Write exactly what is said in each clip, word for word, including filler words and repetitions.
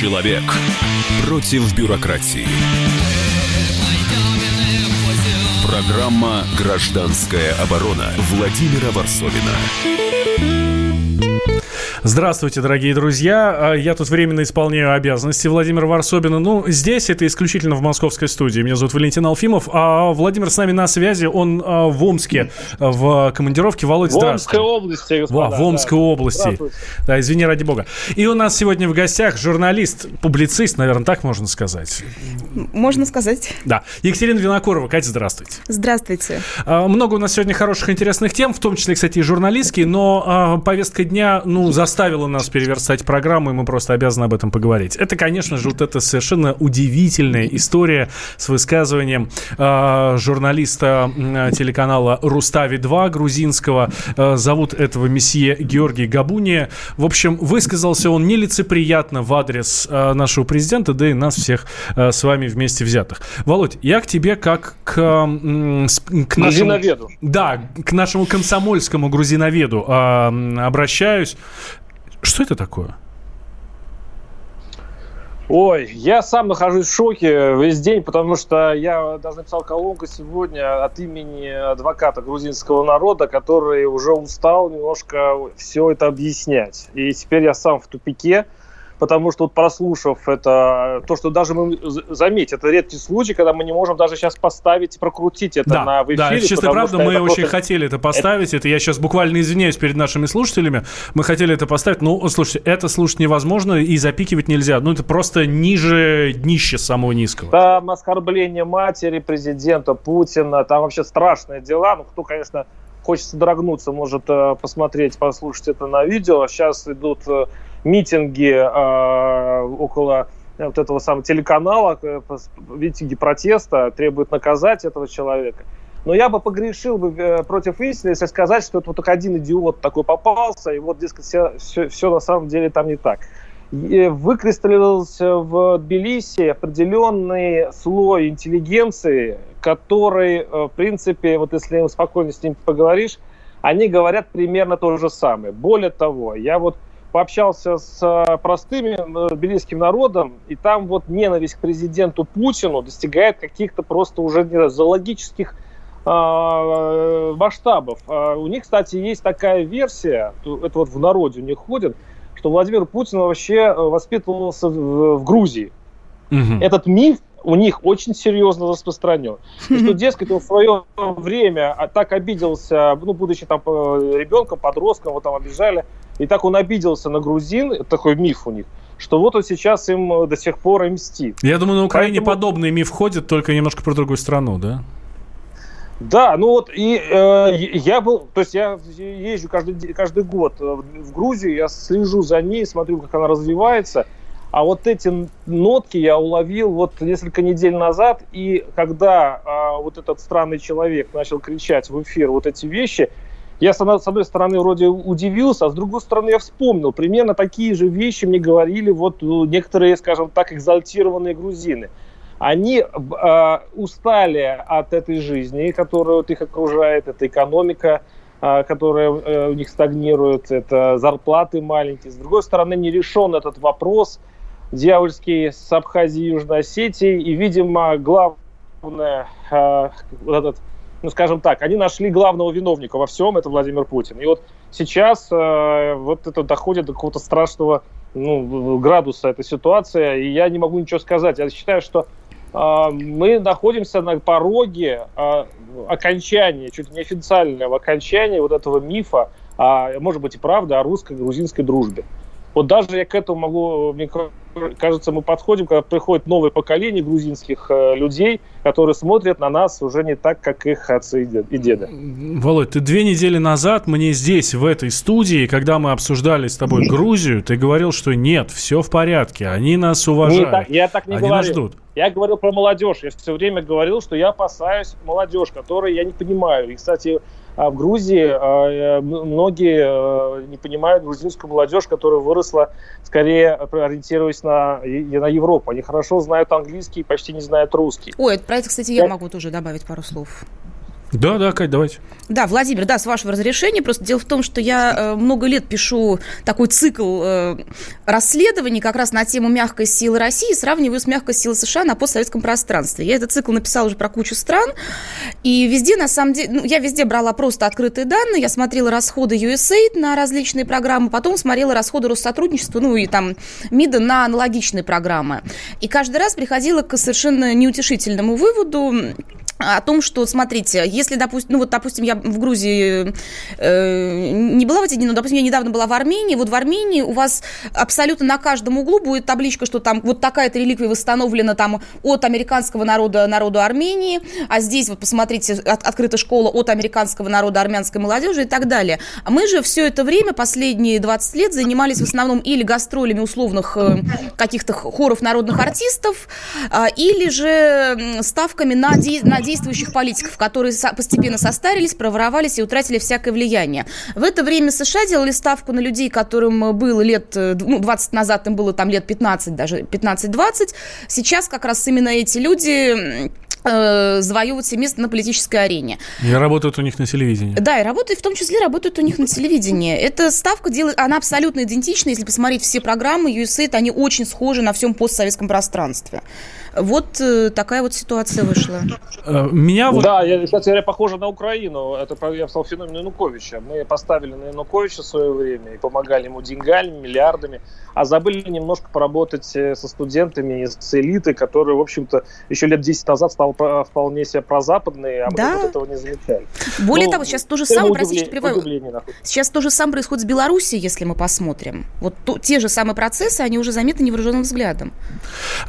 Человек против бюрократии. Программа «Гражданская оборона» Владимира Ворсобина. Здравствуйте, дорогие друзья. Я тут временно исполняю обязанности Владимира Ворсобина. Ну, здесь это исключительно в московской студии. Меня зовут Валентин Алфимов. А Владимир с нами на связи. Он в Омске, в командировке. Володь, здравствуйте. В Омской области, господа. В Омской да. области. Да, извини, ради бога. И у нас сегодня в гостях журналист, публицист, наверное, так можно сказать. Можно сказать. Да. Екатерина Винокурова. Катя, здравствуйте. Здравствуйте. Много у нас сегодня хороших, интересных тем, в том числе, кстати, и журналистские, но повестка дня, ну, за заставила нас переверстать программу, и мы просто обязаны об этом поговорить. Это, конечно же, вот эта совершенно удивительная история с высказыванием э, журналиста э, телеканала Рустави два грузинского. Э, зовут этого месье Георгий Габуни. В общем, высказался он нелицеприятно в адрес э, нашего президента, да и нас всех э, с вами вместе взятых. Володь, я к тебе как к, э, к нашему... Грузиноведу. Да, к нашему комсомольскому грузиноведу э, обращаюсь. Что это такое? Ой, я сам нахожусь в шоке весь день, потому что я даже написал колонку сегодня от имени адвоката грузинского народа, который уже устал немножко все это объяснять. И теперь я сам в тупике, потому что вот прослушав это, то, что даже мы, заметь, это редкий случай, когда мы не можем даже сейчас поставить, прокрутить это да, на в эфире. Да, это чисто правда, мы очень просто... хотели это поставить, это... это я сейчас буквально извиняюсь перед нашими слушателями, мы хотели это поставить, но, слушайте, это слушать невозможно и запикивать нельзя, ну это просто ниже днища самого низкого. Там оскорбление матери президента Путина, там вообще страшные дела, ну кто, конечно, хочет содрогнуться, может посмотреть, послушать это на видео, сейчас идут... митинги э, около э, вот этого самого телеканала, э, митинги протеста, требуют наказать этого человека. Но я бы погрешил бы э, против истины, если сказать, что это вот только один идиот такой попался, и вот, дескать, все, все, все на самом деле там не так. И выкристаллизовался в Тбилиси определенный слой интеллигенции, который, в принципе, вот если спокойно с ним поговоришь, они говорят примерно то же самое. Более того, я вот пообщался с простым тбилисским народом, и там вот ненависть к президенту Путину достигает каких-то просто уже не знаю, зоологических э, масштабов. У них, кстати, есть такая версия, это вот в народе у них ходит, что Владимир Путин вообще воспитывался в, в Грузии. Угу. Этот миф у них очень серьезно распространен. И что, дескать, он в свое время так обиделся, ну, будучи там ребенком, подростком, его там обижали, и так он обиделся на грузин, такой миф у них, что вот он сейчас им до сих пор и мстит. Я думаю, на Украине поэтому... подобный миф ходит, только немножко про другую страну, да? Да, ну вот и э, я был, то есть я езжу каждый, каждый год в Грузию, я слежу за ней, смотрю, как она развивается, а вот эти нотки я уловил вот несколько недель назад, и когда э, вот этот странный человек начал кричать в эфир вот эти вещи, я, с одной стороны, вроде удивился, а с другой стороны, я вспомнил. Примерно такие же вещи мне говорили вот некоторые, скажем так, экзальтированные грузины. Они э, устали от этой жизни, которая вот их окружает, это экономика, э, которая э, у них стагнирует, это зарплаты маленькие. С другой стороны, не решен этот вопрос дьявольский с Абхазией и Южной Осетией. И, видимо, главное... Э, вот этот Ну, скажем так, они нашли главного виновника во всем, это Владимир Путин. И вот сейчас э, вот это доходит до какого-то страшного ну, градуса эта ситуация, и я не могу ничего сказать. Я считаю, что э, мы находимся на пороге э, окончания, чуть не официального окончания вот этого мифа, а, может быть и правда, о русско-грузинской дружбе. Вот даже я к этому могу, мне кажется, мы подходим, когда приходит новое поколение грузинских людей, которые смотрят на нас уже не так, как их отцы и деды. Володь, ты две недели назад мне здесь, в этой студии, когда мы обсуждали с тобой Грузию, ты говорил, что нет, все в порядке, они нас уважают, так, я так не они говорил. Нас ждут. Я говорил про молодежь, я все время говорил, что я опасаюсь молодежь, которую я не понимаю. И, кстати, в Грузии многие не понимают грузинскую молодежь, которая выросла, скорее ориентируясь на, на Европу. Они хорошо знают английский и почти не знают русский. Ой, про это, кстати, я могу тоже добавить пару слов. Да, да, Кать, давайте. Да, Владимир, да, с вашего разрешения. Просто дело в том, что я э, много лет пишу такой цикл э, расследований как раз на тему мягкой силы России, сравниваю с мягкой силой США на постсоветском пространстве. Я этот цикл написала уже про кучу стран, и везде, на самом деле, ну, я везде брала просто открытые данные, я смотрела расходы ю эс эй ай ди на различные программы, потом смотрела расходы Россотрудничества, ну и там МИДа на аналогичные программы. И каждый раз приходила к совершенно неутешительному выводу, о том, что, смотрите, если, допустим, ну вот, допустим, я в Грузии э, не была в эти дни, но, допустим, я недавно была в Армении, вот в Армении у вас абсолютно на каждом углу будет табличка, что там вот такая-то реликвия восстановлена там от американского народа народу Армении, а здесь, вот, посмотрите, от, открыта школа от американского народа армянской молодежи и так далее. А мы же все это время, последние двадцать лет, занимались в основном или гастролями условных э, каких-то хоров народных артистов, э, или же ставками на действия действующих политиков, которые постепенно состарились, проворовались и утратили всякое влияние. В это время США делали ставку на людей, которым было лет, ну, двадцать назад им было там лет пятнадцать, даже пятнадцать-двадцать. Сейчас как раз именно эти люди завоевывать себе место на политической арене. И работают у них на телевидении. Да, и работают, в том числе работают у них на телевидении. Эта ставка, делает, она абсолютно идентична. Если посмотреть все программы ю эс эй ай ди, они очень схожи на всем постсоветском пространстве. Вот такая вот ситуация вышла. Меня вот... Да, я, кстати говоря, похоже на Украину. Это, я встал феномен Януковича. Мы поставили на Януковича в свое время и помогали ему деньгами, миллиардами, а забыли немножко поработать со студентами из элиты, которые, в общем-то, еще лет десять назад стал вполне себе прозападные, а мы да. вот этого не замечали. Более ну, того, сейчас то же самое практически приводит. Сейчас то же самое происходит с Белоруссией, если мы посмотрим. Вот то, те же самые процессы, они уже заметны невооруженным взглядом.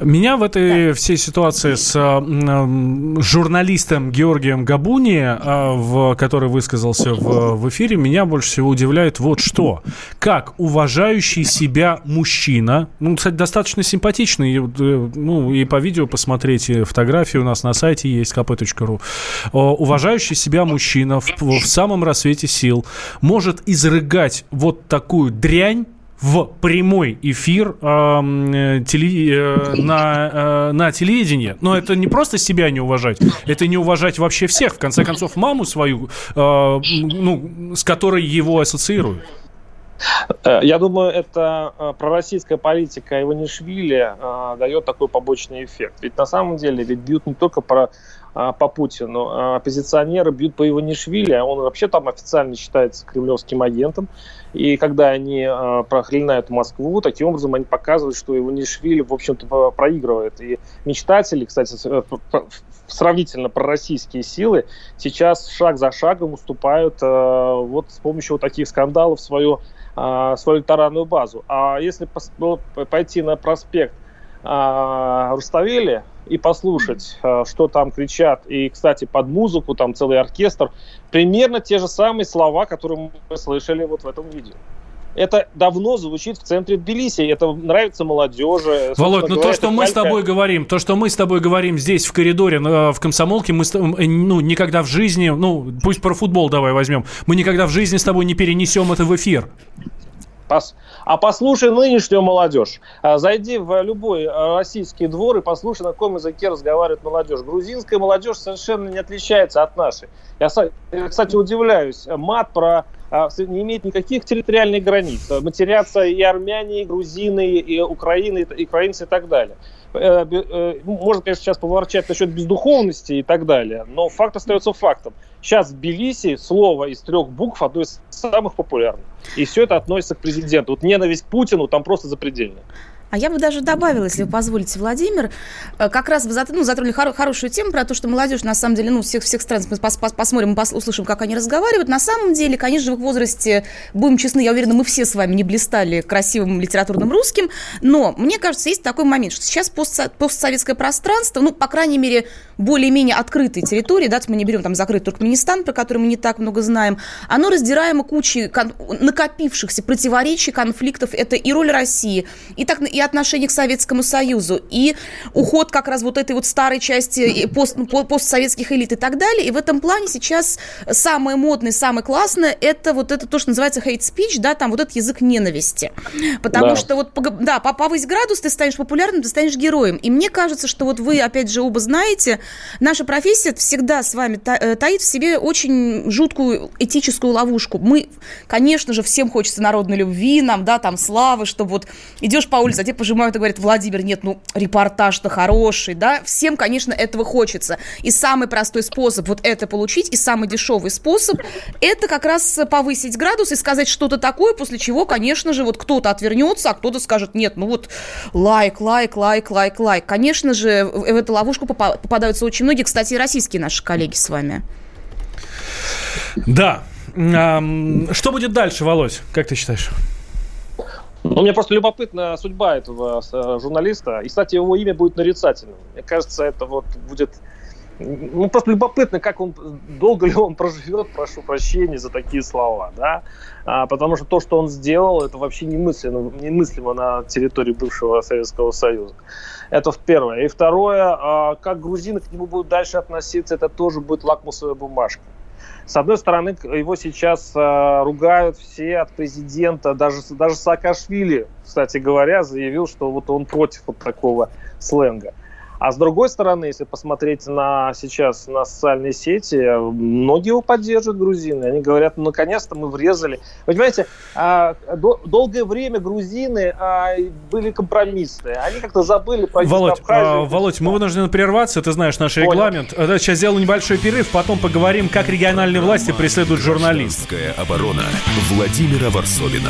Меня в этой да. всей ситуации с э, журналистом Георгием Габуни, э, в, который высказался в, в эфире, меня больше всего удивляет вот что. Как уважающий себя мужчина, ну, кстати, достаточно симпатичный, и, ну, и по видео посмотреть, и фотографии у нас на сайте есть ка пэ точка ру. Уважающий себя мужчина в, в самом рассвете сил может изрыгать вот такую дрянь в прямой эфир э, теле, э, на, э, на телевидении. Но это не просто себя не уважать, это не уважать вообще всех. В конце концов, маму свою, э, ну, с которой его ассоциируют. Я думаю, это пророссийская политика Иванишвили а, дает такой побочный эффект. Ведь на самом деле ведь бьют не только про, а, по Путину. А оппозиционеры бьют по Иванишвили, а он вообще там официально считается кремлевским агентом. И когда они а, проклинают Москву, таким образом они показывают, что Иванишвили, в общем-то, проигрывает. И мечтатели, кстати, сравнительно пророссийские силы сейчас шаг за шагом уступают а, вот с помощью вот таких скандалов свою свою таранную базу. А если пойти на проспект а, Рустави-два и послушать, а, что там кричат, и, кстати, под музыку, там целый оркестр, примерно те же самые слова, которые мы слышали вот в этом видео. Это давно звучит в центре Тбилиси, это нравится молодежи. Володь, ну то, что мы с тобой говорим, то, что мы с тобой говорим здесь в коридоре, в Комсомолке, мы ну, никогда в жизни, ну пусть про футбол давай возьмем, мы никогда в жизни с тобой не перенесем это в эфир. А послушай нынешнюю молодежь. Зайди в любой российский двор и послушай, на каком языке разговаривает молодежь. Грузинская молодежь совершенно не отличается от нашей. Я, кстати, удивляюсь. Мат про не имеет никаких территориальных границ. Матерятся и армяне, и грузины, и украины, и украинцы и так далее. Можно, конечно, сейчас поворчать насчет бездуховности и так далее, но факт остается фактом. Сейчас в Тбилиси слово из трех букв одно из самых популярных. И все это относится к президенту. Вот ненависть к Путину там просто запредельная. А я бы даже добавила, если вы позволите, Владимир, как раз вы ну, затронули хоро- хорошую тему про то, что молодежь, на самом деле, ну, всех, всех стран, мы пос- пос- посмотрим, пос- услышим, как они разговаривают. На самом деле, конечно же, в их возрасте, будем честны, я уверена, мы все с вами не блистали красивым литературным русским, но, мне кажется, есть такой момент, что сейчас постсо- постсоветское пространство, ну, по крайней мере, более-менее открытые территории, да, мы не берем там закрытый Туркменистан, про который мы не так много знаем, оно раздираемо кучей кон- накопившихся противоречий, конфликтов, это и роль России, и так и и отношение к Советскому Союзу, и уход как раз вот этой вот старой части пост, постсоветских элит и так далее. И в этом плане сейчас самое модное, самое классное – это вот это то, что называется hate speech, да, там вот этот язык ненависти. Потому да. что вот, да, повысь градус, ты станешь популярным, ты станешь героем. И мне кажется, что вот вы, опять же, оба знаете, наша профессия всегда с вами таит в себе очень жуткую этическую ловушку. Мы, конечно же, всем хочется народной любви, нам, да, там, славы, чтобы вот идешь по улице, а тебе пожимают и говорят: Владимир, нет, ну, репортаж-то хороший, да, всем, конечно, этого хочется. И самый простой способ вот это получить, и самый дешевый способ, это как раз повысить градус и сказать что-то такое, после чего, конечно же, вот кто-то отвернется, а кто-то скажет: нет, ну вот лайк, лайк, лайк, лайк, лайк. Конечно же, в эту ловушку попадаются очень многие, кстати, и российские наши коллеги с вами. Да. Что будет дальше, Володь? Как ты считаешь? Ну, мне просто любопытна судьба этого журналиста. И, кстати, его имя будет нарицательным. Мне кажется, это вот будет... Ну, просто любопытно, как он, долго ли он проживет, прошу прощения за такие слова, да, а, потому что то, что он сделал, это вообще немыслимо, немыслимо на территории бывшего Советского Союза. Это первое. И второе, а, как грузины к нему будут дальше относиться, это тоже будет лакмусовая бумажка. С одной стороны, его сейчас а, ругают все, от президента, даже, даже Саакашвили, кстати говоря, заявил, что вот он против вот такого сленга. А с другой стороны, если посмотреть на сейчас на социальные сети, многие его поддерживают, грузины. Они говорят: ну, наконец-то мы врезали. Вы понимаете, долгое время грузины были компромиссные. Они как-то забыли про Володь, Абхазию. Володь, мы вынуждены прерваться. Ты знаешь наш Понял. регламент. Сейчас сделаю небольшой перерыв, потом поговорим, как региональные власти преследуют журналистов. Оборона Владимира Ворсобина.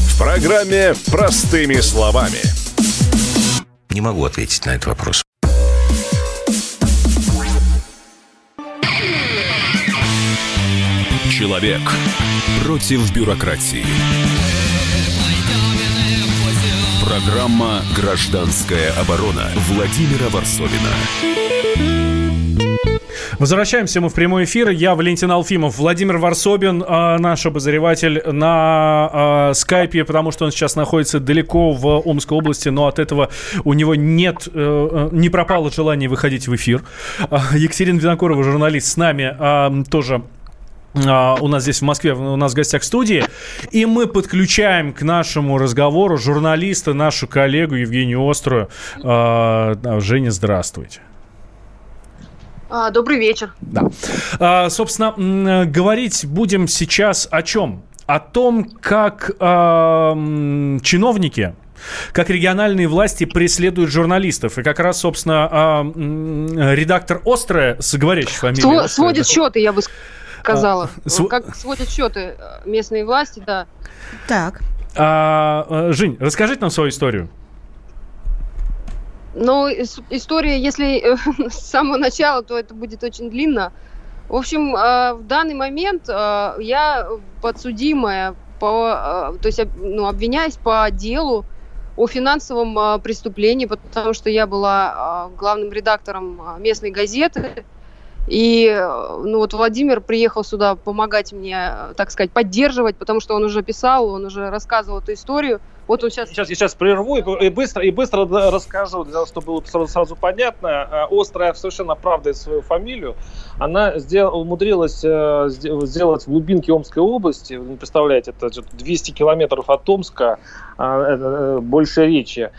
В программе «Простыми словами». Не могу ответить на этот вопрос. Человек против бюрократии. Программа «Гражданская оборона» Владимира Ворсобина. Возвращаемся мы в прямой эфир. Я Валентин Алфимов, Владимир Ворсобин, э, наш обозреватель на э, скайпе, потому что он сейчас находится далеко в Омской области, но от этого у него нет, э, не пропало желание выходить в эфир. Э, Екатерина Винокурова, журналист, с нами э, тоже. Uh, у нас здесь в Москве, у нас в гостях в студии. И мы подключаем к нашему разговору журналиста, нашу коллегу Евгению Острую. uh, Женя, здравствуйте. uh, Добрый вечер. Да. uh, Собственно, говорить будем сейчас о чем? О том, как uh, чиновники, как региональные власти преследуют журналистов. И как раз, собственно, uh, редактор Острое, с говорящей фамилией, сводит счеты, я бы сказал Сказала. Св... Как сводят счеты местные власти, да. Так. А, Жень, расскажите нам свою историю. Ну, история, если с самого начала, то это будет очень длинно. В общем, в данный момент я подсудимая, по, то есть ну, обвиняюсь по делу о финансовом преступлении, потому что я была главным редактором местной газеты. И ну, вот Владимир приехал сюда помогать мне, так сказать, поддерживать, потому что он уже писал, он уже рассказывал эту историю. Вот он сейчас... Сейчас, я сейчас прерву и, и, быстро, и быстро расскажу, для того, чтобы было сразу, сразу понятно. Острая совершенно оправдывает свою фамилию. Она сдел... умудрилась сделать в глубинке Омской области, вы не представляете, это двести километров от Омска, больше речи,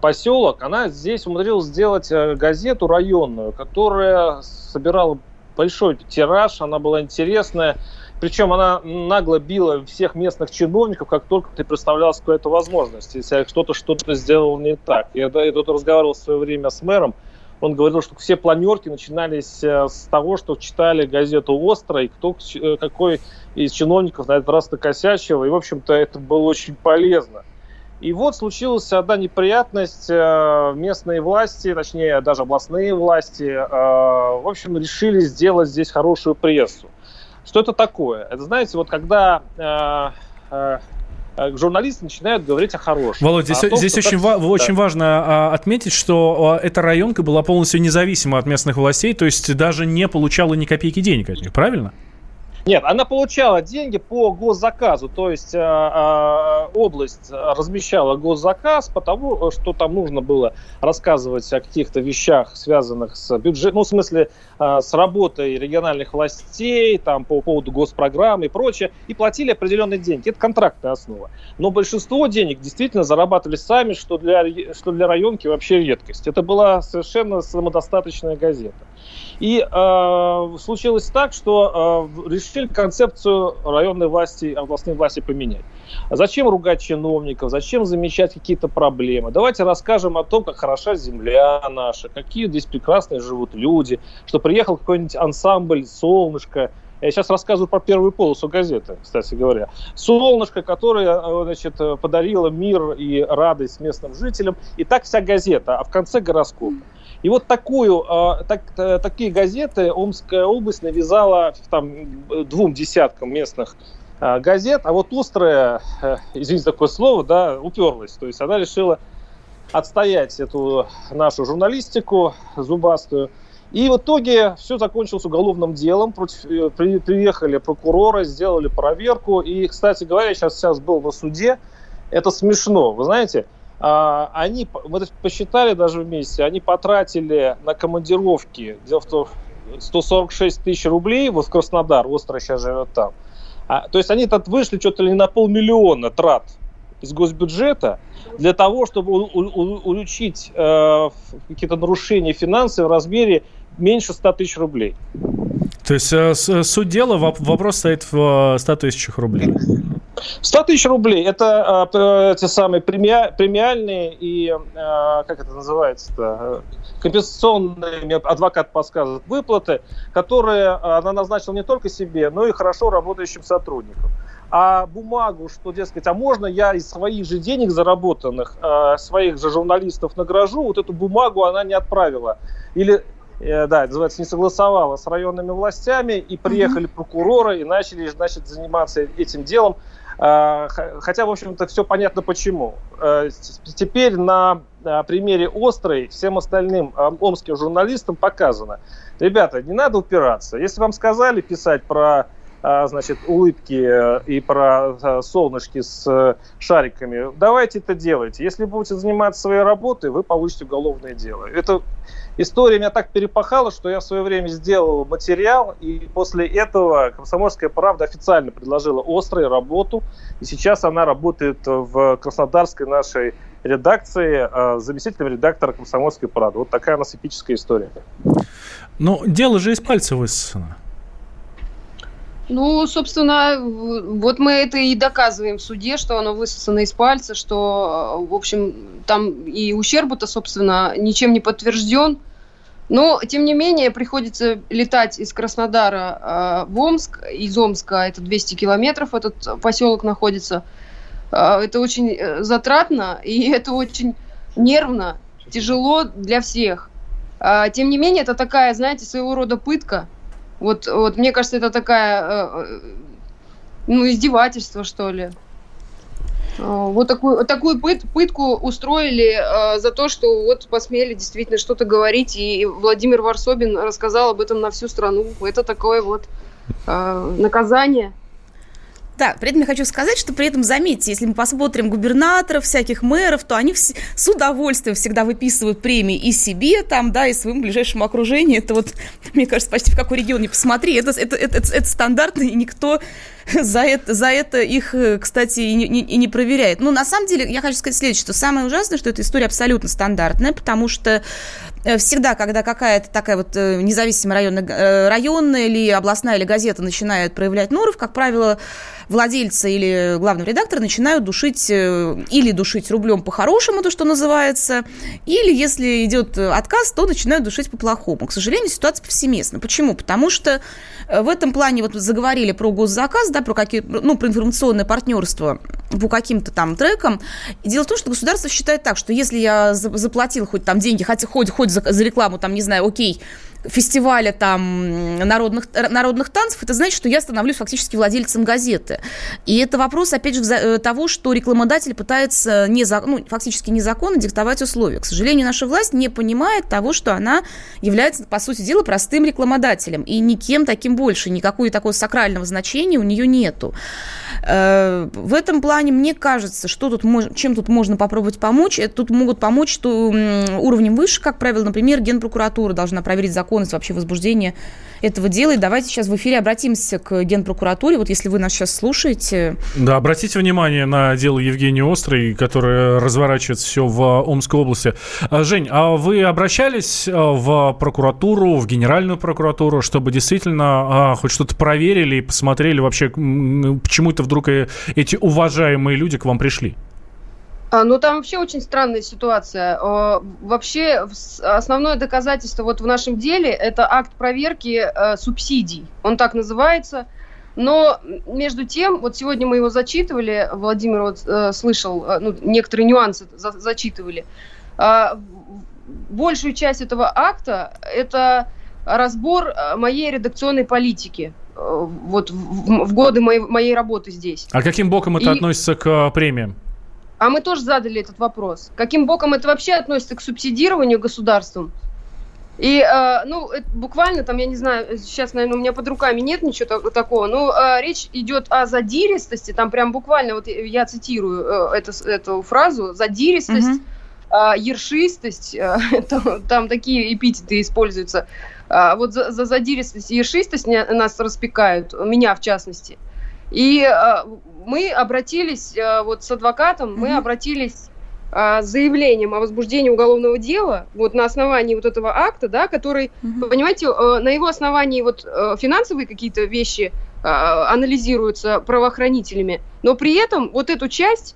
поселок. Она здесь умудрилась сделать газету районную, которая собирала большой тираж, она была интересная. Причем она нагло била всех местных чиновников, как только ты представлялась какая-то возможность, если кто-то что-то сделал не так. Я, я тут разговаривал в свое время с мэром он говорил, что все планерки начинались с того, что читали газету «Острое», и кто какой из чиновников на этот раз накосячил. И, в общем-то, это было очень полезно. И вот случилась одна неприятность. Местные власти, точнее, даже областные власти, в общем, решили сделать здесь хорошую прессу. Что это такое? Это, знаете, вот когда... журналисты начинают говорить о хорошем. Володь, здесь, о том, здесь очень, так... ва- очень да. важно а, отметить, что а, эта районка была полностью независима от местных властей, то есть даже не получала ни копейки денег от них, правильно? Нет, она получала деньги по госзаказу, то есть а, а, область размещала госзаказ, потому что там нужно было рассказывать о каких-то вещах, связанных с бюджетом, ну, в смысле, а, с работой региональных властей, там, по поводу госпрограмм и прочее, и платили определенные деньги. Это контрактная основа. Но большинство денег действительно зарабатывали сами, что для, что для районки вообще редкость. Это была совершенно самодостаточная газета. И э, случилось так, что э, решили концепцию районной власти, областной власти поменять. Зачем ругать чиновников, зачем замечать какие-то проблемы? Давайте расскажем о том, как хороша земля наша, какие здесь прекрасные живут люди, что приехал какой-нибудь ансамбль «Солнышко». Я сейчас рассказываю про первую полосу газеты, кстати говоря. «Солнышко», которое, значит, подарило мир и радость местным жителям. И так вся газета, а в конце гороскоп. И вот такую, так, такие газеты Омская область навязала там, двум десяткам местных газет. А вот «Острое», извините такое слово, да, уперлась. То есть она решила отстоять эту нашу журналистику зубастую. И в итоге все закончилось уголовным делом. Против, при, приехали прокуроры, сделали проверку. И, кстати говоря, я сейчас, сейчас был на суде. Это смешно. Вы знаете, а, они, мы посчитали даже вместе, они потратили на командировки, дело в том, сто сорок шесть тысяч рублей, вот в Краснодар, Острое сейчас живет там. А, то есть они тут вышли что-то ли на полмиллиона трат из госбюджета для того, чтобы у- у- улучшить э, какие-то нарушения финансов в размере меньше ста тысяч рублей. То есть э, суть дела, воп- вопрос стоит в э, ста тысячах рублей. сто тысяч рублей – это э, те самые премия- премиальные и, э, как это называется-то, компенсационные, адвокат подсказывает, выплаты, которые она назначила не только себе, но и хорошо работающим сотрудникам. А бумагу, что, дескать, а можно я из своих же денег заработанных, э, своих же журналистов награжу, вот эту бумагу она не отправила. Или, э, да, называется, не согласовала с районными властями, и приехали mm-hmm. прокуроры, и начали, значит, заниматься этим делом. Э, хотя, в общем-то, все понятно почему. Э, теперь на примере «Острой» всем остальным э, омским журналистам показано. Ребята, не надо упираться. Если вам сказали писать про... значит, улыбки и про солнышки с шариками. Давайте это делайте. Если будете заниматься своей работой, вы получите уголовное дело. Эта история меня так перепахала, что я в свое время сделал материал, и после этого «Комсомольская правда» официально предложила «Острой» работу, и сейчас она работает в краснодарской нашей редакции, заместителем редактора «Комсомольской правды». Вот такая у нас эпическая история. Ну, дело же из пальца высосано. Ну, собственно, вот мы это и доказываем в суде, что оно высосано из пальца, что, в общем, там и ущерб-то, собственно, ничем не подтвержден. Но, тем не менее, приходится летать из Краснодара в Омск. Из Омска это двести километров, этот поселок находится. Это очень затратно и это очень нервно, тяжело для всех. Тем не менее, это такая, знаете, своего рода пытка. Вот, вот, мне кажется, это такая, ну, издевательство, что ли. Вот такую, такую пыт, пытку устроили за то, что вот посмели действительно что-то говорить, и Владимир Ворсобин рассказал об этом на всю страну. Это такое вот наказание. Да, при этом я хочу сказать, что при этом, заметьте, если мы посмотрим губернаторов, всяких мэров, то они вс- с удовольствием всегда выписывают премии и себе, там, да, и своему ближайшему окружению. Это вот, мне кажется, почти в какой регион не посмотри, это, это, это, это, это стандартно, и никто за это, за это их, кстати, и не, и не проверяет. Ну, на самом деле, я хочу сказать следующее, что самое ужасное, что эта история абсолютно стандартная, потому что всегда, когда какая-то такая вот независимая районная, районная или областная или газета начинает проявлять норов, как правило, владельцы или главный редактор начинают душить или душить рублем по-хорошему, то, что называется, или, если идет отказ, то начинают душить по-плохому. К сожалению, ситуация повсеместна. Почему? Потому что в этом плане вот заговорили про госзаказ, да, про, какие, ну, про информационное партнерство по каким-то там трекам. Дело в том, что государство считает так, что если я заплатил хоть там деньги, хоть, хоть, хоть за, за рекламу, там, не знаю, окей, фестиваля там народных, народных танцев, это значит, что я становлюсь фактически владельцем газеты. И это вопрос, опять же, того, что рекламодатель пытается не, ну, фактически незаконно диктовать условия. К сожалению, наша власть не понимает того, что она является, по сути дела, простым рекламодателем. И никем таким больше. Никакого такого сакрального значения у нее нету. В этом плане, мне кажется, что тут, чем тут можно попробовать помочь. Тут могут помочь что уровнем выше, как правило, например, Генпрокуратура должна проверить закон, вообще возбуждение этого дела. И давайте сейчас в эфире обратимся к Генпрокуратуре. Вот если вы нас сейчас слушаете... Да, обратите внимание на дело Евгения Острой, которое разворачивается все в Омской области. Жень, а вы обращались в прокуратуру, в Генеральную прокуратуру, чтобы действительно а, хоть что-то проверили и посмотрели вообще, почему-то вдруг эти уважаемые люди к вам пришли? Ну, там вообще очень странная ситуация. Вообще, основное доказательство вот в нашем деле – это акт проверки субсидий. Он так называется. Но, между тем, вот сегодня мы его зачитывали, Владимир вот слышал, ну, некоторые нюансы зачитывали. Большую часть этого акта – это разбор моей редакционной политики. Вот в годы моей, моей работы здесь. А каким боком это И... относится к премиям? А мы тоже задали этот вопрос. Каким боком это вообще относится к субсидированию государством? И, э, ну, буквально там, я не знаю, сейчас, наверное, у меня под руками нет ничего такого, но э, речь идет о задиристости, там прям буквально, вот я цитирую э, это, эту фразу, задиристость, mm-hmm. э, ершистость, э, там, там такие эпитеты используются. Э, вот за, за задиристость и ершистость нас распекают, меня в частности. И э, мы обратились э, вот с адвокатом, mm-hmm. мы обратились э, с заявлением о возбуждении уголовного дела вот на основании вот этого акта, да, который, mm-hmm. понимаете, э, на его основании вот э, финансовые какие-то вещи э, анализируются правоохранителями, но при этом вот эту часть,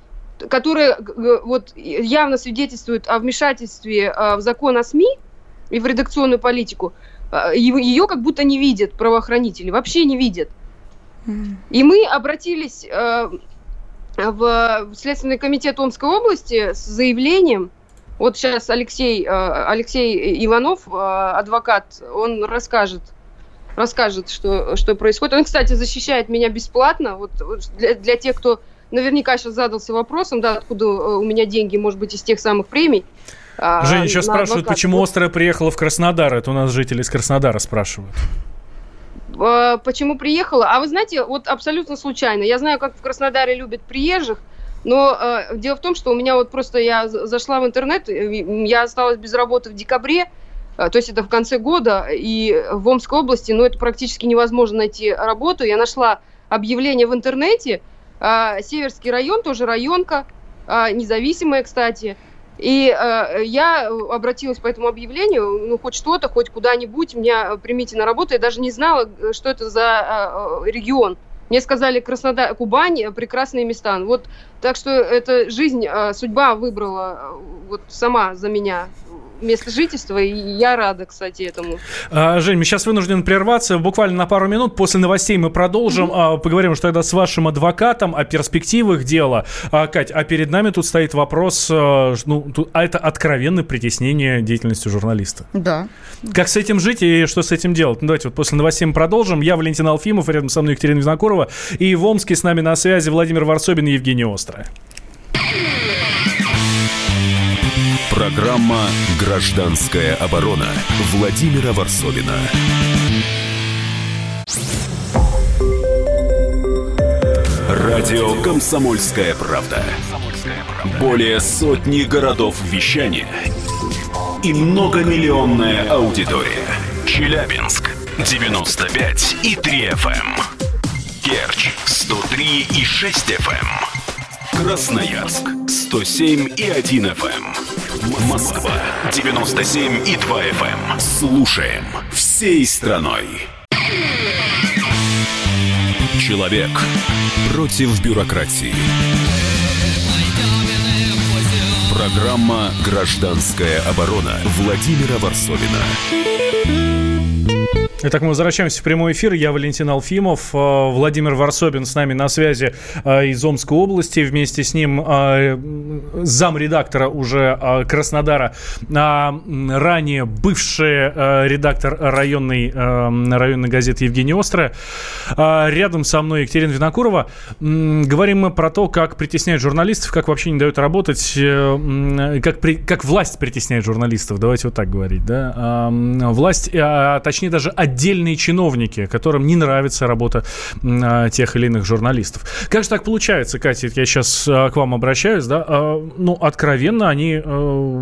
которая э, вот явно свидетельствует о вмешательстве э, в закон о СМИ и в редакционную политику, э, ее как будто не видят правоохранители, вообще не видят. И мы обратились э, в Следственный комитет Омской области с заявлением. Вот сейчас Алексей, э, Алексей Иванов, э, адвокат, он расскажет, расскажет что, что происходит. Он, кстати, защищает меня бесплатно. Вот, для, для тех, кто наверняка сейчас задался вопросом, да, откуда у меня деньги, может быть, из тех самых премий. Э, Женя, еще спрашивают, адвокат. Почему Острое приехала в Краснодар? Это у нас жители из Краснодара спрашивают. Почему приехала? А вы знаете, вот абсолютно случайно. Я знаю, как в Краснодаре любят приезжих, но э, дело в том, что у меня вот просто я зашла в интернет, я осталась без работы в декабре, э, то есть это в конце года, и в Омской области, ну, это практически невозможно найти работу. Я нашла объявление в интернете, э, Северский район, тоже районка, э, независимая, кстати. И э, я обратилась по этому объявлению, ну, хоть что-то, хоть куда-нибудь, меня примите на работу. Я даже не знала, что это за э, регион. Мне сказали, Краснодар, Кубань, прекрасные места. Вот, так что это жизнь, э, судьба выбрала э, вот сама за меня место жительства, и я рада, кстати, этому. А, Жень, мы сейчас вынуждены прерваться буквально на пару минут. После новостей мы продолжим. Mm-hmm. А, поговорим тогда с вашим адвокатом о перспективах дела. А, Кать, а перед нами тут стоит вопрос, а, ну, тут, а это откровенное притеснение деятельностью журналиста. Да. Как с этим жить и что с этим делать? Ну, давайте вот после новостей мы продолжим. Я Валентин Алфимов, рядом со мной Екатерина Винокурова. И в Омске с нами на связи Владимир Ворсобин и Евгений Острое. Программа «Гражданская оборона» Владимира Ворсобина. Радио «Комсомольская правда». Более сотни городов вещания и многомиллионная аудитория. Челябинск девяносто пять и три эф эм. Керчь сто три и шесть эф эм. Красноярск сто семь и один эф эм. Москва девяносто семь и два эф эм. Слушаем всей страной. Человек против бюрократии. Программа «Гражданская оборона» Владимира Ворсобина. Итак, мы возвращаемся в прямой эфир. Я Валентин Алфимов. Владимир Ворсобин с нами на связи из Омской области. Вместе с ним замредактора уже Краснодара, ранее бывший редактор районной, районной газеты Евгений Острое. Рядом со мной Екатерина Винокурова. Говорим мы про то, как притесняют журналистов, как вообще не дают работать, как, при, как власть притесняет журналистов. Давайте вот так говорить. Да? Власть, а точнее даже отдельные чиновники, которым не нравится работа а, тех или иных журналистов. Как же так получается, Катя, я сейчас а, к вам обращаюсь, да, а, ну, откровенно они... А,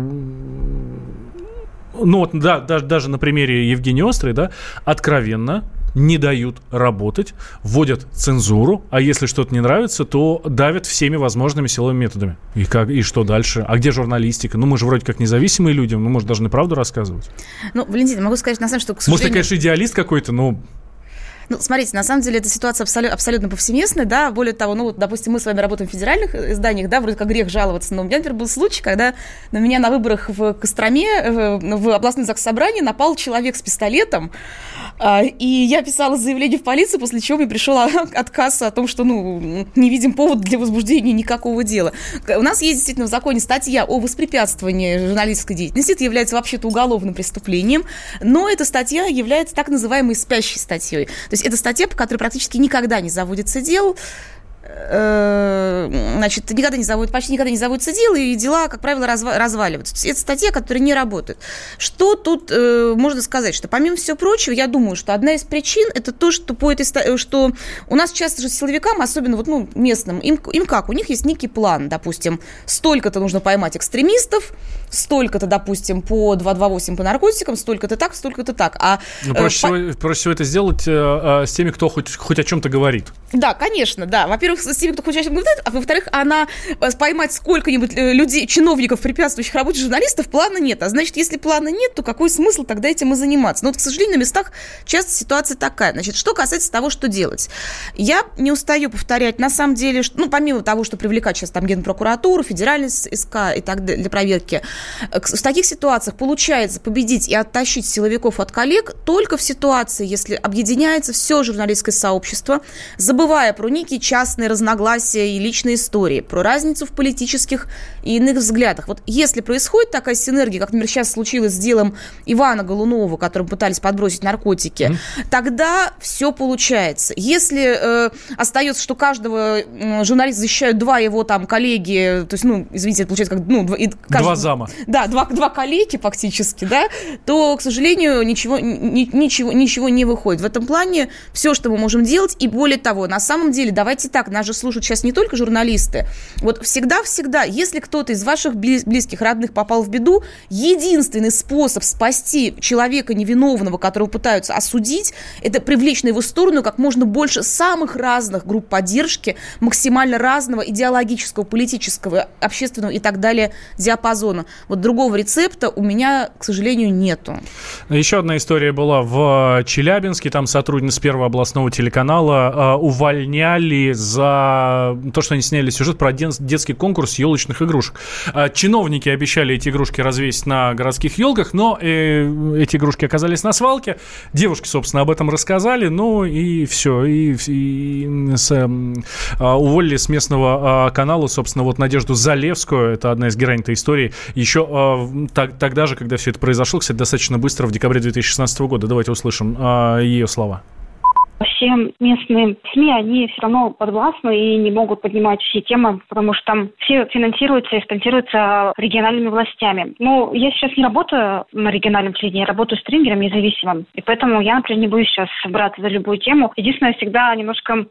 ну, вот, да, даже, даже на примере Евгения Острой, да, откровенно не дают работать, вводят цензуру, а если что-то не нравится, то давят всеми возможными силовыми методами. И как, и что дальше? А где журналистика? Ну, мы же вроде как независимые люди, мы же должны правду рассказывать. Ну, Валентин, могу сказать, на самом деле, что, к сожалению... Может, ты, конечно, идеалист какой-то, но... Ну, смотрите, на самом деле эта ситуация абсолю- абсолютно повсеместная, да, более того, ну, вот, допустим, мы с вами работаем в федеральных изданиях, да, вроде как грех жаловаться, но у меня, например, был случай, когда на меня на выборах в Костроме, в, в областном заксобрании напал человек с пистолетом, а, и я писала заявление в полицию, после чего мне пришел отказ о том, что, ну, не видим повода для возбуждения никакого дела. У нас есть действительно в законе статья о воспрепятствовании журналистской деятельности, это является вообще-то уголовным преступлением, но эта статья является так называемой спящей статьей. То есть это статья, по которой практически никогда не заводится дел, значит, никогда не заводит, почти никогда не заводится дел, и дела, как правило, разва- разваливаются. То есть это статья, которая не работает. Что тут э, можно сказать? Что, помимо всего прочего, я думаю, что одна из причин – это то, что, по этой, что у нас часто же силовикам, особенно вот, ну, местным, им, им как? У них есть некий план, допустим, столько-то нужно поймать экстремистов, столько-то, допустим, по два два восемь по наркотикам, столько-то так, столько-то так. А, ну, проще, по... всего, проще всего это сделать э, с теми, кто хоть, хоть о чем-то говорит. Да, конечно, да. Во-первых, с теми, кто хочет о чем говорить, а во-вторых, она поймать сколько-нибудь людей, чиновников, препятствующих работе журналистов, плана нет. А значит, если плана нет, то какой смысл тогда этим и заниматься? Но вот, к сожалению, на местах часто ситуация такая. Значит, что касается того, что делать. Я не устаю повторять, на самом деле, что, ну, помимо того, что привлекать сейчас там Генпрокуратуру, федеральный СК и так далее для проверки, в таких ситуациях получается победить и оттащить силовиков от коллег только в ситуации, если объединяется все журналистское сообщество, забывая про некие частные разногласия и личные истории, про разницу в политических и иных взглядах. Вот если происходит такая синергия, как, например, сейчас случилось с делом Ивана Голунова, которым пытались подбросить наркотики, mm. тогда все получается. Если э, остается, что каждого э, журналиста защищают два его там коллеги, то есть, ну, извините, получается, как... Ну, и, каждый, два зама. Да, два, два коллеги фактически, да, то, к сожалению, ничего, ни, ничего, ничего не выходит. В этом плане все, что мы можем делать, и более того, на самом деле, давайте так, нас же слушают сейчас не только журналисты. Вот всегда-всегда, если кто-то из ваших близких, родных попал в беду, единственный способ спасти человека невиновного, которого пытаются осудить, это привлечь на его сторону как можно больше самых разных групп поддержки, максимально разного идеологического, политического, общественного и так далее диапазона. Вот другого рецепта у меня, к сожалению, нету. Еще одна история была в Челябинске. Там сотрудниц Первого областного телеканала э, увольняли за за то, что они сняли сюжет про детский конкурс елочных игрушек. Чиновники обещали эти игрушки развесить на городских елках, но эти игрушки оказались на свалке. Девушки, собственно, об этом рассказали, ну и все. И, и с, а, уволили с местного а, канала, собственно, вот Надежду Залевскую, это одна из героинь этой истории, еще а, так, тогда же, когда все это произошло, кстати, достаточно быстро, в декабре две тысячи шестнадцатого года. Давайте услышим а, ее слова. Все местные СМИ, они все равно подвластны и не могут поднимать все темы, потому что там все финансируются и спонсируются региональными властями. Ну, я сейчас не работаю на региональном телевидении, я работаю стрингером независимым. И поэтому я, например, не буду сейчас браться за любую тему. Единственное, всегда немножко,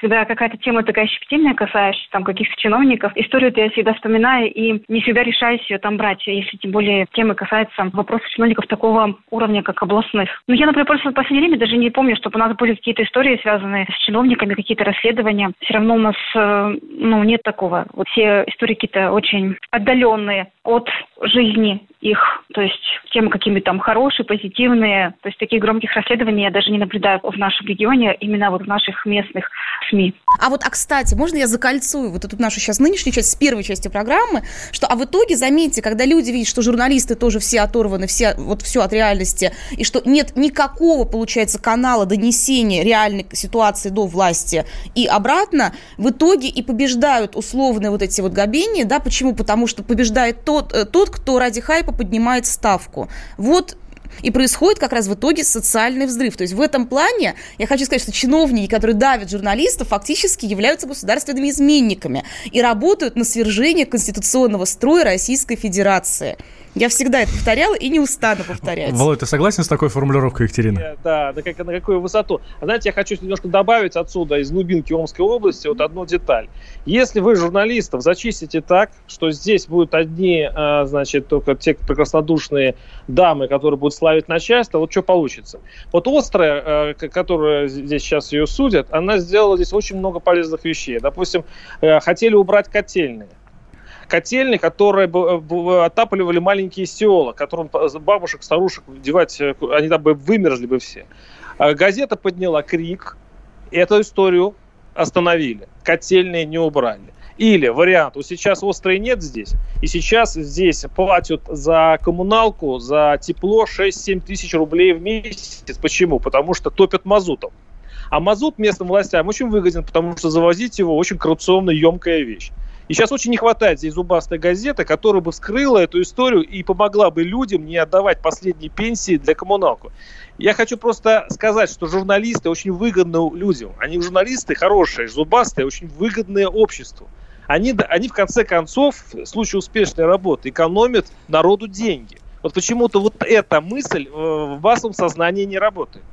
когда какая-то тема такая щепетильная, касаешься там каких-то чиновников, историю-то я всегда вспоминаю и не всегда решаюсь ее там брать, если тем более темы касаются вопросов чиновников такого уровня, как областных. Но я, например, просто в последнее время даже не помню, чтобы у нас были какие-то истории, связанные с чиновниками, какие-то расследования. Все равно у нас, ну, нет такого. Вот все истории какие-то очень отдаленные от жизни их, то есть темы какими там хорошие, позитивные. То есть таких громких расследований я даже не наблюдаю в нашем регионе, именно вот в наших местных СМИ. А вот, а кстати, можно я закольцую вот эту нашу сейчас нынешнюю часть с первой частью программы, что, а в итоге, заметьте, когда люди видят, что журналисты тоже все оторваны, все, вот все от реальности, и что нет никакого, получается, канала донесения реальной ситуации до власти и обратно, в итоге и побеждают условные вот эти вот габения, да, почему? Потому что побеждает тот, тот кто ради хайпа поднимает ставку. Вот и происходит как раз в итоге социальный взрыв. То есть в этом плане я хочу сказать, что чиновники, которые давят журналистов, фактически являются государственными изменниками и работают на свержение конституционного строя Российской Федерации. Я всегда это повторяла и не устану повторять. Володь, ты согласен с такой формулировкой, Екатерина? Нет, да, на, как, на какую высоту. Знаете, я хочу немножко добавить отсюда, из глубинки Омской области, вот одну деталь. Если вы журналистов зачистите так, что здесь будут одни, а, значит, только те прекраснодушные дамы, которые будут славить начальство, вот что получится. Вот Острая, а, которая здесь сейчас ее судят, она сделала здесь очень много полезных вещей. Допустим, а, хотели убрать котельные. Котельные, которые отапливали маленькие села, которым бабушек, старушек девать, они там бы вымерзли бы все. Газета подняла крик, эту историю остановили, котельные не убрали. Или вариант, вот сейчас острой нет здесь, и сейчас здесь платят за коммуналку, за тепло шесть-семь тысяч рублей в месяц. Почему? Потому что топят мазутом. А мазут местным властям очень выгоден, потому что завозить его очень коррупционно емкая вещь. И сейчас очень не хватает здесь зубастой газеты, которая бы вскрыла эту историю и помогла бы людям не отдавать последние пенсии для коммуналку. Я хочу просто сказать, что журналисты очень выгодны людям. Они журналисты хорошие, зубастые, очень выгодные обществу. Они, они в конце концов, в случае успешной работы, экономят народу деньги. Вот почему-то вот эта мысль в массовом сознании не работает.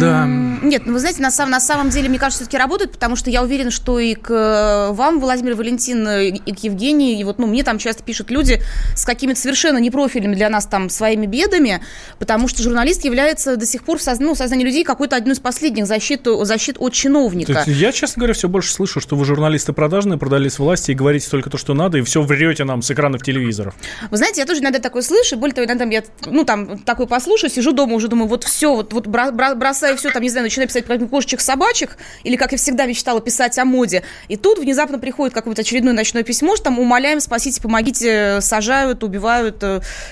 Да. Нет, ну вы знаете, на самом, на самом деле, мне кажется, все-таки работает, потому что я уверена, что и к вам, Владимир, Валентин, и к Евгению, и вот, ну, мне там часто пишут люди с какими-то совершенно непрофильными для нас там своими бедами, потому что журналист является до сих пор в созна- ну, сознании людей какой-то одной из последних защит, защит от чиновника. То есть я, честно говоря, все больше слышу, что вы журналисты продажные, продались власти и говорите только то, что надо, и все врете нам с экранов телевизоров. Вы знаете, я тоже иногда такое слышу, более того, иногда я, ну, там, такое послушаю, сижу дома, уже думаю, вот все, вот, вот бросаю все, там, не знаю, начинаю писать про кошечек-собачек, или, как я всегда мечтала, писать о моде. И тут внезапно приходит какое-то очередное ночное письмо, что там умоляем, спасите, помогите, сажают, убивают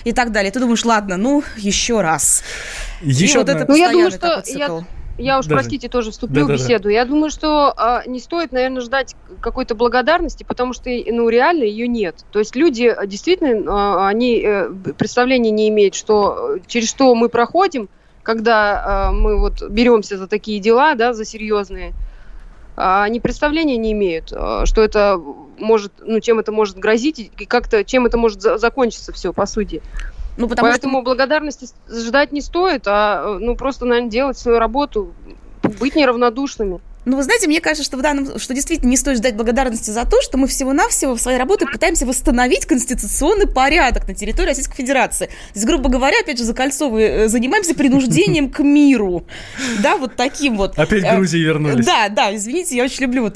и так далее. Ты думаешь, ладно, ну, еще раз. Еще и одна... вот это постоянный, ну, я думаю, что такой цикл. Я уж, даже, простите, тоже вступлю в да, беседу. Да, да. Я думаю, что а, не стоит, наверное, ждать какой-то благодарности, потому что, ну, реально ее нет. То есть люди действительно, а, они а, представления не имеют, что, через что мы проходим, когда э, мы вот беремся за такие дела, да, за серьезные, э, они представления не имеют, э, что это может, ну, чем это может грозить и как-то, чем это может за- закончиться все, по сути. Ну, поэтому что... благодарности ждать не стоит, а, ну, просто, наверное, делать свою работу, быть неравнодушными. Ну, вы знаете, мне кажется, что в данном, что действительно не стоит ждать благодарности за то, что мы всего-навсего в своей работе пытаемся восстановить конституционный порядок на территории Российской Федерации. То есть, грубо говоря, опять же, закольцовывая, занимаемся принуждением к миру. Да, вот таким вот. Опять к Грузии вернулись. Да, да, извините, я очень люблю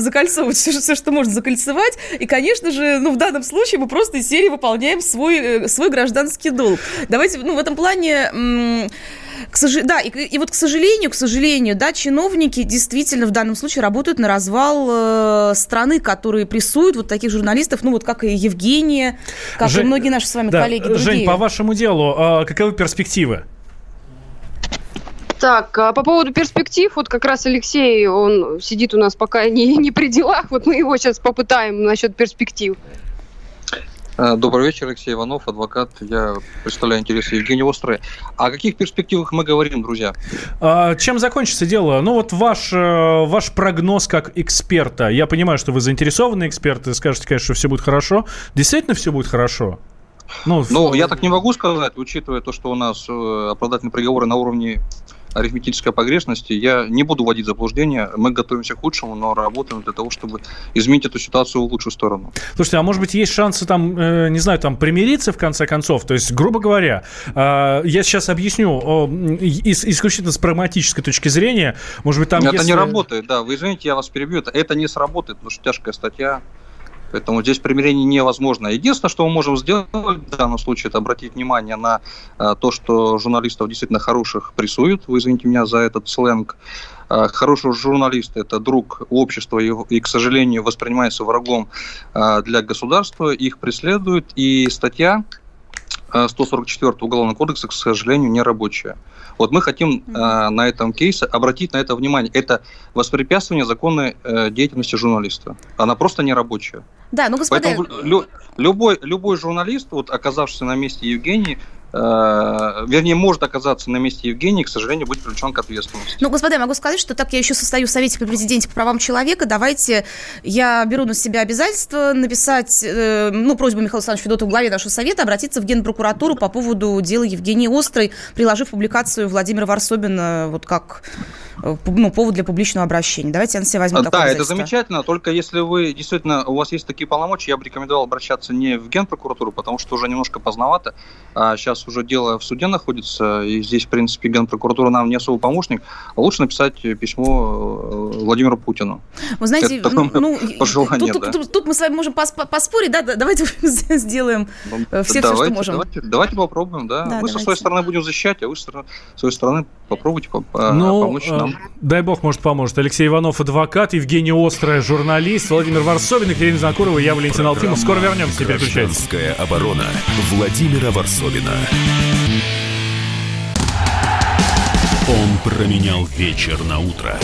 закольцовывать все, что можно закольцевать. И, конечно же, ну, в данном случае мы просто из серии выполняем свой гражданский долг. Давайте, ну, в этом плане... К сож... Да, и, и вот, к сожалению, к сожалению, да, чиновники действительно в данном случае работают на развал э, страны, которые прессуют вот таких журналистов, ну вот как и Евгения, как Жень, и многие наши с вами да, коллеги. Другие. Жень, по вашему делу, э, каковы перспективы? Так, по поводу перспектив, вот как раз Алексей, он сидит у нас пока не, не при делах, вот мы его сейчас попытаем насчет перспектив. Добрый вечер, Алексей Иванов, адвокат. Я представляю интересы Евгения Острое. О каких перспективах мы говорим, друзья? А, чем закончится дело? Ну вот ваш, ваш прогноз как эксперта. Я понимаю, что вы заинтересованные эксперты. Скажете, конечно, что все будет хорошо. Действительно все будет хорошо? Ну, ну в... я так не могу сказать, учитывая то, что у нас оправдательные приговоры на уровне арифметической погрешности. Я не буду вводить в заблуждение. Мы готовимся к худшему, но работаем для того, чтобы изменить эту ситуацию в лучшую сторону. Слушайте, а может быть, есть шансы там, э, не знаю, там примириться в конце концов? То есть, грубо говоря, э, я сейчас объясню э, из, исключительно с прагматической точки зрения. Может быть, там... Это если... не работает, да. Вы извините, я вас перебью. Это, это не сработает, потому что тяжкая статья. Поэтому здесь примирение невозможно. Единственное, что мы можем сделать в данном случае, это обратить внимание на то, что журналистов действительно хороших прессуют. Вы извините меня за этот сленг. Хороший журналист – это друг общества и, и, к сожалению, воспринимается врагом для государства. Их преследуют. И статья сто сорок четыре Уголовного кодекса, к сожалению, не рабочая. Вот мы хотим mm-hmm. э, на этом кейсе обратить на это внимание. Это воспрепятствование законной э, деятельности журналиста. Она просто не рабочая. Да, ну, господа... Поэтому лю- любой, любой журналист, вот, оказавшийся на месте Евгения, вернее, может оказаться на месте Евгения и, к сожалению, быть привлечен к ответственности. Ну, господа, я могу сказать, что так я еще состою в Совете при Президенте по правам человека. Давайте я беру на себя обязательство написать, ну, просьбу Михаила Александровича Федотова, главе нашего Совета, обратиться в Генпрокуратуру по поводу дела Евгении Острой, приложив публикацию Владимира Ворсобина вот как, ну, повод для публичного обращения. Давайте я на себя возьму такое обязательство. Да, это замечательно, только если вы, действительно, у вас есть такие полномочия, я бы рекомендовал обращаться не в Генпрокуратуру, потому что уже немножко поздновато. А сейчас уже дело в суде находится, и здесь, в принципе, Генпрокуратура нам не особо помощник. Лучше написать письмо Владимиру Путину. Вы знаете, ну, ну, пожелание, тут, да. тут, тут, тут мы с вами можем поспорить, да? Давайте сделаем все, давайте, все что можем. Давайте, давайте попробуем, да. да мы со своей стороны будем защищать, а вы со своей стороны попробуйте ну, помочь нам. Дай бог, может, поможет. Алексей Иванов, адвокат, Евгений Острое, журналист, Владимир Ворсобин, Екатерина Винокурова, я Валентин Алфимов. Скоро вернемся, не переключайтесь. Гражданская оборона Владимира Ворсобина. Он променял вечер на утро,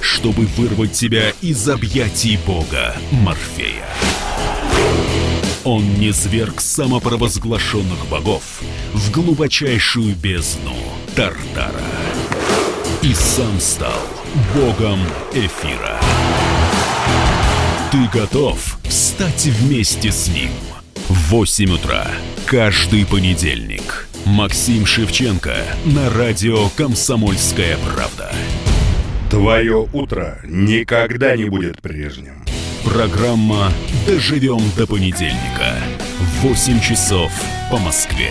чтобы вырвать себя из объятий бога Морфея. Он низверг самопровозглашенных богов в глубочайшую бездну Тартара и сам стал богом эфира. Ты готов встать вместе с ним? В восемь утра каждый понедельник Максим Шевченко на радио «Комсомольская правда». Твое утро никогда не будет прежним. Программа «Доживем до понедельника». В восемь часов по Москве.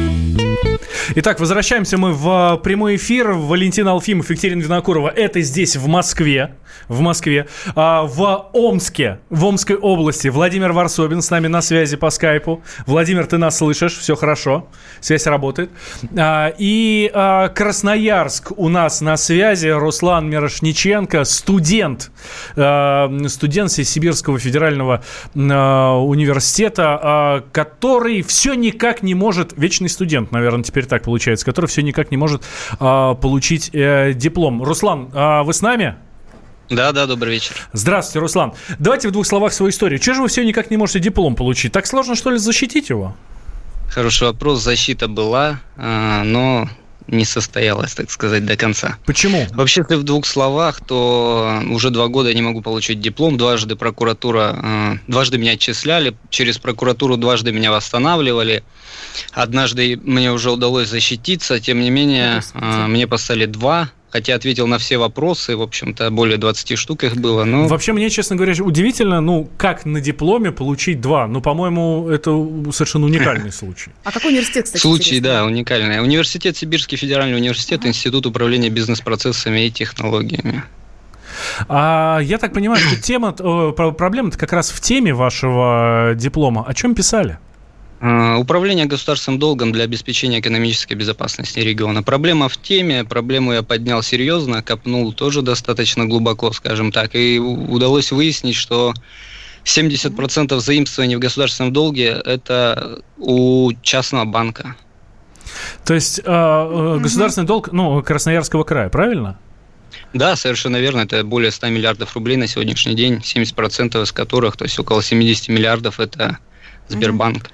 Итак, возвращаемся мы в прямой эфир. Валентин Алфимов, Екатерина Винокурова. Это здесь, в Москве. В Москве. А, в Омске. В Омской области. Владимир Ворсобин с нами на связи по скайпу. Владимир, ты нас слышишь? Все хорошо. Связь работает. А, и а, Красноярск у нас на связи. Руслан Мирошниченко, студент. А, студент Сибирского федерального а, университета, а, который все никак не может... Вечный студент, наверное, теперь так получается, который все никак не может а, получить э, диплом. Руслан, а вы с нами? Да, да, добрый вечер. Здравствуйте, Руслан. Давайте в двух словах свою историю. Чего же вы все никак не можете диплом получить? Так сложно, что ли, защитить его? Хороший вопрос. Защита была, но не состоялась, так сказать, до конца. Почему? Вообще, если в двух словах, то уже два года я не могу получить диплом. Дважды прокуратура, дважды меня отчисляли, через прокуратуру дважды меня восстанавливали. Однажды мне уже удалось защититься, тем не менее, Господи. Мне поставили два, хотя ответил на все вопросы, в общем-то, более двадцати штук их было. Но... Вообще, мне, честно говоря, удивительно, ну, как на дипломе получить два, ну, по-моему, это совершенно уникальный случай. А какой университет, кстати? Случай, да, уникальный. Университет, Сибирский федеральный университет, Институт управления бизнес-процессами и технологиями. А я так понимаю, что тема, проблема-то как раз в теме вашего диплома. О чем писали? Управление государственным долгом для обеспечения экономической безопасности региона. Проблема в теме, проблему я поднял серьезно, копнул тоже достаточно глубоко, скажем так, и удалось выяснить, что семьдесят процентов заимствований в государственном долге – это у частного банка. То есть государственный долг, ну, Красноярского края, правильно? Да, совершенно верно. Это более ста миллиардов рублей на сегодняшний день, семьдесят процентов из которых, то есть около семидесяти миллиардов – это Сбербанк.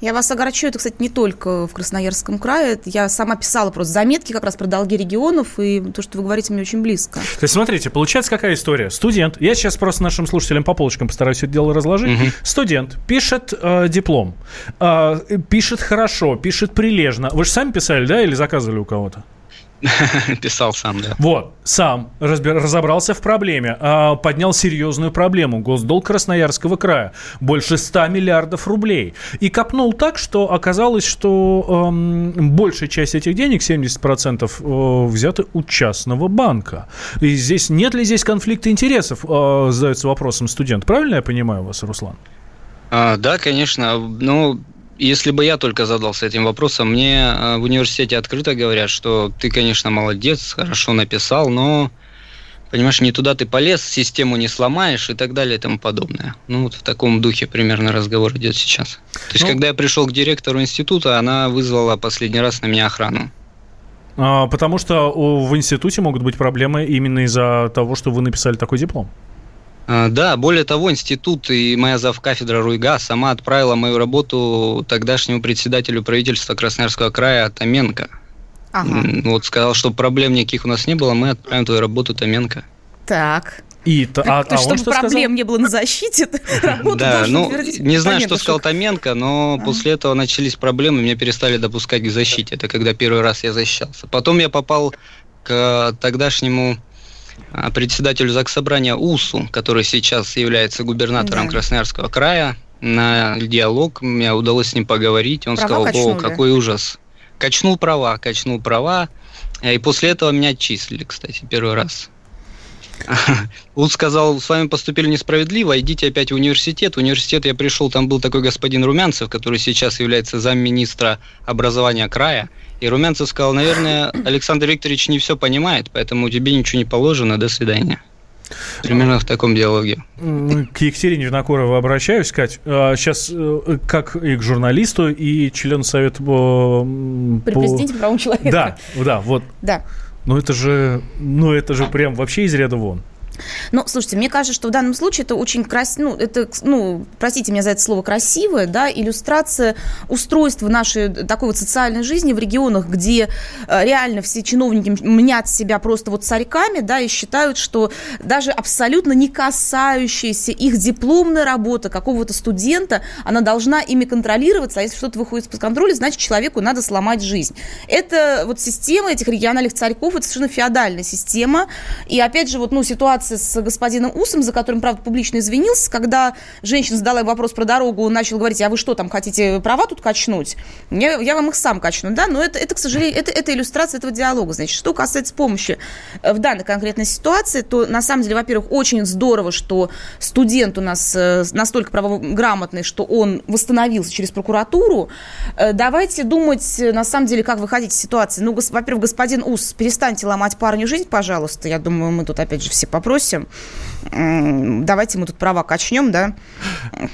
Я вас огорчу, это, кстати, не только в Красноярском крае. Я сама писала просто заметки как раз про долги регионов, и то, что вы говорите, мне очень близко. То есть, смотрите, получается какая история? Студент, я сейчас просто нашим слушателям по полочкам постараюсь это дело разложить. Угу. Студент пишет э, диплом, э, пишет хорошо, пишет прилежно. Вы же сами писали, да, или заказывали у кого-то? Писал сам, да. Вот, сам разбер, разобрался в проблеме, а, поднял серьезную проблему. Госдолг Красноярского края. Больше сто миллиардов рублей. И копнул так, что оказалось, что эм, большая часть этих денег, семьдесят процентов, э, взяты у частного банка. И здесь, нет ли здесь конфликта интересов, э, задается вопросом студент. Правильно я понимаю вас, Руслан? А, да, конечно. Ну... Если бы я только задался этим вопросом, мне в университете открыто говорят, что ты, конечно, молодец, хорошо написал, но, понимаешь, не туда ты полез, систему не сломаешь и так далее и тому подобное. Ну, вот в таком духе примерно разговор идет сейчас. То есть, ну, когда я пришел к директору института, она вызвала последний раз на меня охрану. Потому что в институте могут быть проблемы именно из-за того, что вы написали такой диплом? Да, более того, институт и моя завкафедра Руйга сама отправила мою работу тогдашнему председателю правительства Красноярского края Томенко. Ага. Вот сказал, что проблем никаких у нас не было, мы отправим твою работу, Томенко. Так. И, а, а чтобы что проблем сказал? Не было на защите, работу да, должен ну, твердить. Не знаю, Томенко, что сказал Томенко, но а. после этого начались проблемы, меня перестали допускать к защите. Это когда первый раз я защищался. Потом я попал к тогдашнему... председателю Заксобрания Уссу, который сейчас является губернатором да. Красноярского края, на диалог. Мне удалось с ним поговорить. Он права сказал, качнули. О, какой ужас. Качнул права, качнул права. И после этого меня отчислили, кстати, первый раз. Усс сказал, с вами поступили несправедливо, идите опять в университет. В университет я пришел, там был такой господин Румянцев, который сейчас является замминистра образования края. И Румянцев сказал, наверное, Александр Викторович не все понимает, поэтому тебе ничего не положено, до свидания. Примерно в таком диалоге. К Екатерине Винокуровой обращаюсь, Кать. Сейчас как и к журналисту, и члену Совета по... При президенте по... правам человека. Да, да, вот. Да. Ну это же, ну это же прям вообще из ряда вон. Ну, слушайте, мне кажется, что в данном случае это очень красиво, ну, это, ну, простите меня за это слово, красивая, да, иллюстрация устройства нашей такой вот социальной жизни в регионах, где реально все чиновники мнят себя просто вот царьками, да, и считают, что даже абсолютно не касающаяся их дипломная работа какого-то студента, она должна ими контролироваться, а если что-то выходит из-под контроля, значит, человеку надо сломать жизнь. Это вот система этих региональных царьков, это совершенно феодальная система, и опять же, вот, ну, ситуация с господином Уссом, за которым, правда, публично извинился, когда женщина задала вопрос про дорогу, он начал говорить, а вы что там, хотите права тут качнуть? Я, я вам их сам качну, да, но это, это к сожалению, это, это иллюстрация этого диалога. Значит, что касается помощи в данной конкретной ситуации, то, на самом деле, во-первых, очень здорово, что студент у нас настолько правограмотный, что он восстановился через прокуратуру. Давайте думать, на самом деле, как выходить из ситуации. Ну, во-первых, господин Усс, перестаньте ломать парню жизнь, пожалуйста. Я думаю, мы тут, опять же, все попробуем. Просим, давайте мы тут права качнем, да?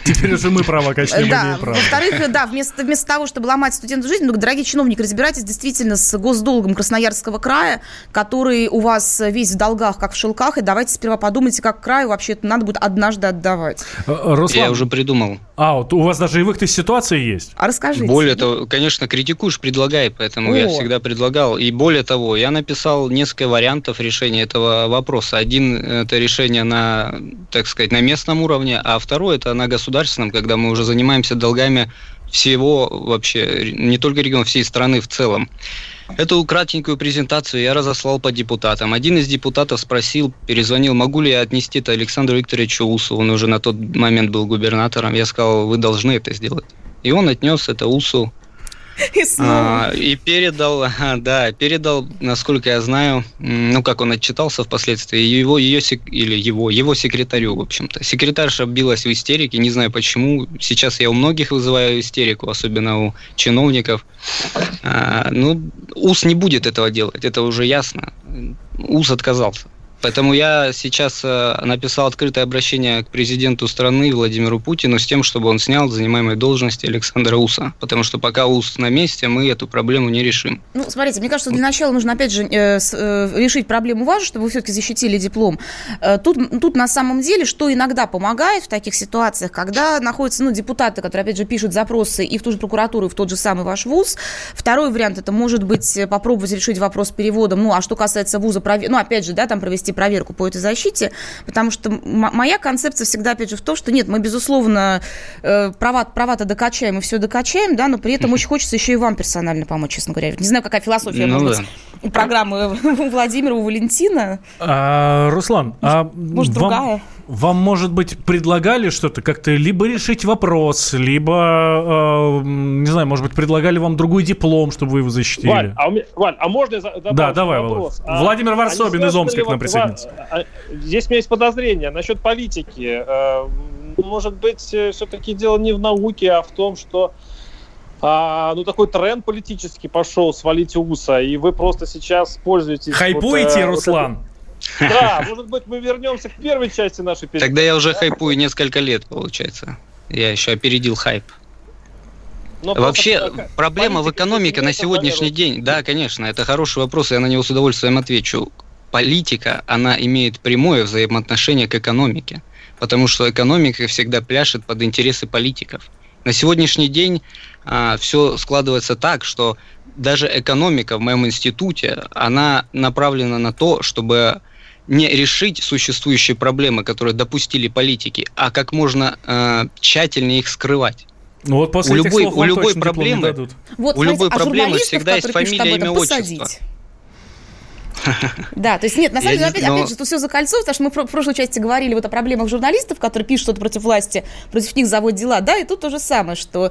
Теперь уже мы права качнем, да. Во-вторых, да, вместо, вместо того, чтобы ломать студенту жизнь, ну, дорогие чиновники, разбирайтесь действительно с госдолгом Красноярского края, который у вас весь в долгах, как в шелках, и давайте сперва подумайте, как краю вообще это надо будет однажды отдавать. Руслан, я уже придумал. А, вот у вас даже и выход из ситуации есть? А расскажите. Более того, конечно, критикуешь, предлагай, поэтому О. я всегда предлагал. И более того, я написал несколько вариантов решения этого вопроса. Один это решение на, так сказать, на местном уровне, а второе это на государственном, когда мы уже занимаемся долгами всего вообще, не только региона, всей страны в целом. Эту кратенькую презентацию я разослал по депутатам. Один из депутатов спросил, перезвонил, могу ли я отнести это Александру Викторовичу Уссу, он уже на тот момент был губернатором. Я сказал, вы должны это сделать. И он отнес это Уссу и, а, и передал, да, передал, насколько я знаю, ну, как он отчитался впоследствии, его, ее, или его, его секретарю, в общем-то. Секретарша билась в истерике, не знаю почему. Сейчас я у многих вызываю истерику, особенно у чиновников. А, ну, Усс не будет этого делать, это уже ясно. Усс отказался. Поэтому я сейчас написал открытое обращение к президенту страны Владимиру Путину с тем, чтобы он снял занимаемые должности Александра Усса. Потому что пока Усс на месте, мы эту проблему не решим. Ну, смотрите, мне кажется, для начала нужно, опять же, решить проблему вашу, чтобы вы все-таки защитили диплом. Тут, тут на самом деле, что иногда помогает в таких ситуациях, когда находятся ну, депутаты, которые, опять же, пишут запросы и в ту же прокуратуру, и в тот же самый ваш вуз. Второй вариант, это может быть попробовать решить вопрос переводом. Ну, а что касается вуза, ну, опять же, да, там провести проверку по этой защите, потому что моя концепция всегда, опять же, в том, что нет, мы, безусловно, права, права-то докачаем и все докачаем, да, но при этом очень хочется еще и вам персонально помочь, честно говоря. Не знаю, какая философия, ну, может да. быть, у программы у Владимира, у Валентина. А, Руслан, а может, вам, другая? Вам, может быть, предлагали что-то, как-то либо решить вопрос, либо, э, не знаю, может быть, предлагали вам другой диплом, чтобы вы его защитили? Валь, а, меня, Валь, а можно я добавлю да, давай, вопрос? А, Владимир Ворсобин из Омска к нам присоединится. Здесь у меня есть подозрение насчет политики. Может быть, все-таки дело не в науке, а в том, что а, ну, такой тренд политический пошел свалить Усса, и вы просто сейчас пользуетесь... Хайпуете, вот, Руслан? Вот, да, может быть, мы вернемся к первой части нашей передачи. Тогда я уже хайпую несколько лет, получается. Я еще опередил хайп. Но вообще, просто, проблема в экономике на сегодняшний день... Да, конечно, это хороший вопрос, я на него с удовольствием отвечу. Политика, она имеет прямое взаимоотношение к экономике, потому что экономика всегда пляшет под интересы политиков. На сегодняшний день а, все складывается так, что даже экономика в моем институте, она направлена на то, чтобы не решить существующие проблемы, которые допустили политики, а как можно э, тщательнее их скрывать. Ну вот после у любой, у любой проблемы, вот, у знаете, любой а проблемы всегда есть фамилия, имя, посадить. Отчество. Да, то есть нет, на самом деле, опять, опять же, тут все закольцовывается, потому что мы в прошлой части говорили вот о проблемах журналистов, которые пишут что-то против власти, против них заводят дела, да, и тут то же самое, что,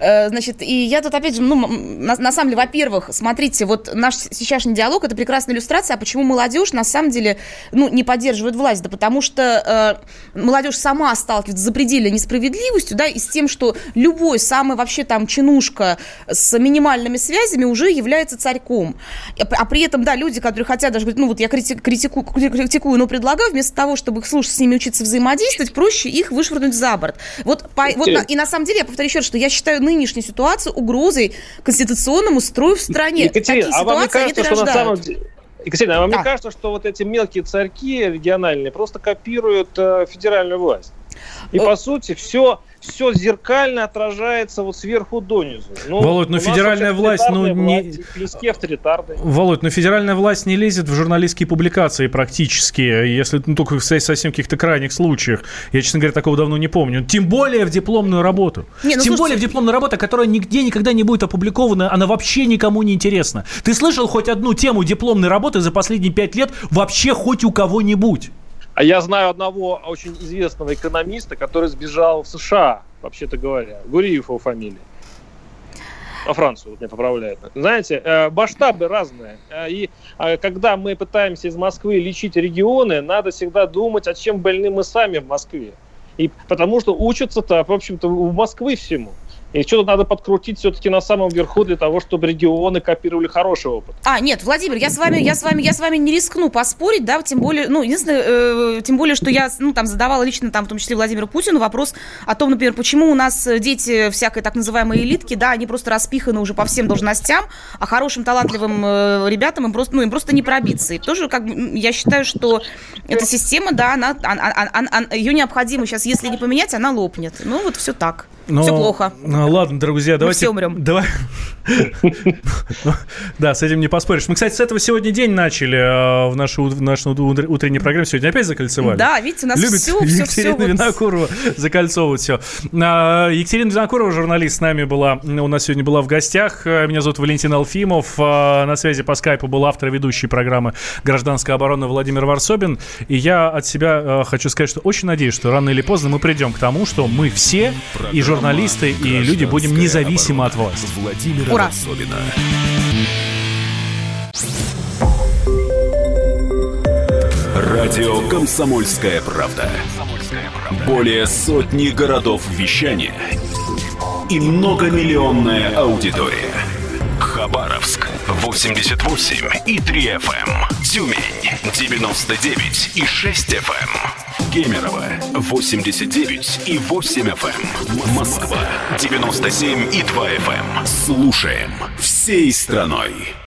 э, значит, и я тут, опять же, ну, на, на самом деле, во-первых, смотрите, вот наш сейчасшний диалог, это прекрасная иллюстрация, а почему молодежь, на самом деле, ну, не поддерживает власть, да, потому что э, молодежь сама сталкивается с запредельной несправедливостью, да, и с тем, что любой самый вообще там чинушка с минимальными связями уже является царьком, а при этом, да, люди, которые хотят даже говорить, ну вот я критику, критику, критикую, но предлагаю, вместо того, чтобы их слушать, с ними учиться взаимодействовать, проще их вышвырнуть за борт. Вот, по, вот на, и на самом деле, я повторю еще раз, что я считаю нынешнюю ситуацию угрозой конституционному строю в стране. Екатерина, такие а ситуации, вам не кажется, они что на самом деле... Екатерина, а вам да. не кажется, что вот эти мелкие царьки региональные просто копируют э, федеральную власть? И, по сути, все, все зеркально отражается вот сверху донизу. Ну, Володь, но федеральная власть... Ну, не... Володь, но федеральная власть не лезет в журналистские публикации практически, если ну, только в совсем каких-то крайних случаях. Я, честно говоря, такого давно не помню. Тем более в дипломную работу. Не, ну, Тем слушайте... более в дипломную работу, которая нигде никогда не будет опубликована, она вообще никому не интересна. Ты слышал хоть одну тему дипломной работы за последние пять лет вообще хоть у кого-нибудь? А я знаю одного очень известного экономиста, который сбежал в США, вообще-то говоря. Гуриев его фамилия. Во Францию, вот меня поправляют. Знаете, масштабы разные. И когда мы пытаемся из Москвы лечить регионы, надо всегда думать, а чем больны мы сами в Москве. И потому что учатся-то, в общем-то, у Москвы всему. И что-то надо подкрутить все-таки на самом верху для того, чтобы регионы копировали хороший опыт. А, нет, Владимир, я с вами, я с вами, я с вами не рискну поспорить, да, тем более, ну, единственное, э, тем более, что я, ну, там, задавала лично, там, в том числе, Владимиру Путину вопрос о том, например, почему у нас дети всякой так называемой элитки, да, они просто распиханы уже по всем должностям, а хорошим, талантливым э, ребятам им просто, ну, им просто не пробиться. И тоже, как я считаю, что эта система, да, она, она, она, она, ее необходимо сейчас, если не поменять, она лопнет. Ну, вот все так. Но, все плохо. Ну, ладно, друзья, давайте... все умрем. Давай... Да, с этим не поспоришь. Мы, кстати, с этого сегодня день начали э, в нашу, в нашу утреннюю программу. Сегодня опять закольцевали. Да, видите, у нас любит все, все, все. Екатерина Винокурова закольцовывает все. А, Екатерина Винокурова, журналист, с нами была, у нас сегодня была в гостях. Меня зовут Валентин Алфимов. А, на связи по скайпу был автор ведущей программы «Гражданская оборона» Владимир Ворсобин. И я от себя а, хочу сказать, что очень надеюсь, что рано или поздно мы придем к тому, что мы все, и журналисты, и люди, будем независимы от власти. Владимира Ворсобина. Радио «Комсомольская правда». Более сотни городов вещания и многомиллионная аудитория. Хабаровск восемьдесят восемь и три эф эм, Тюмень девяносто девять и шесть эф эм, Кемерово восемьдесят девять и восемь эф эм, Москва девяносто семь и два эф эм. Слушаем всей страной.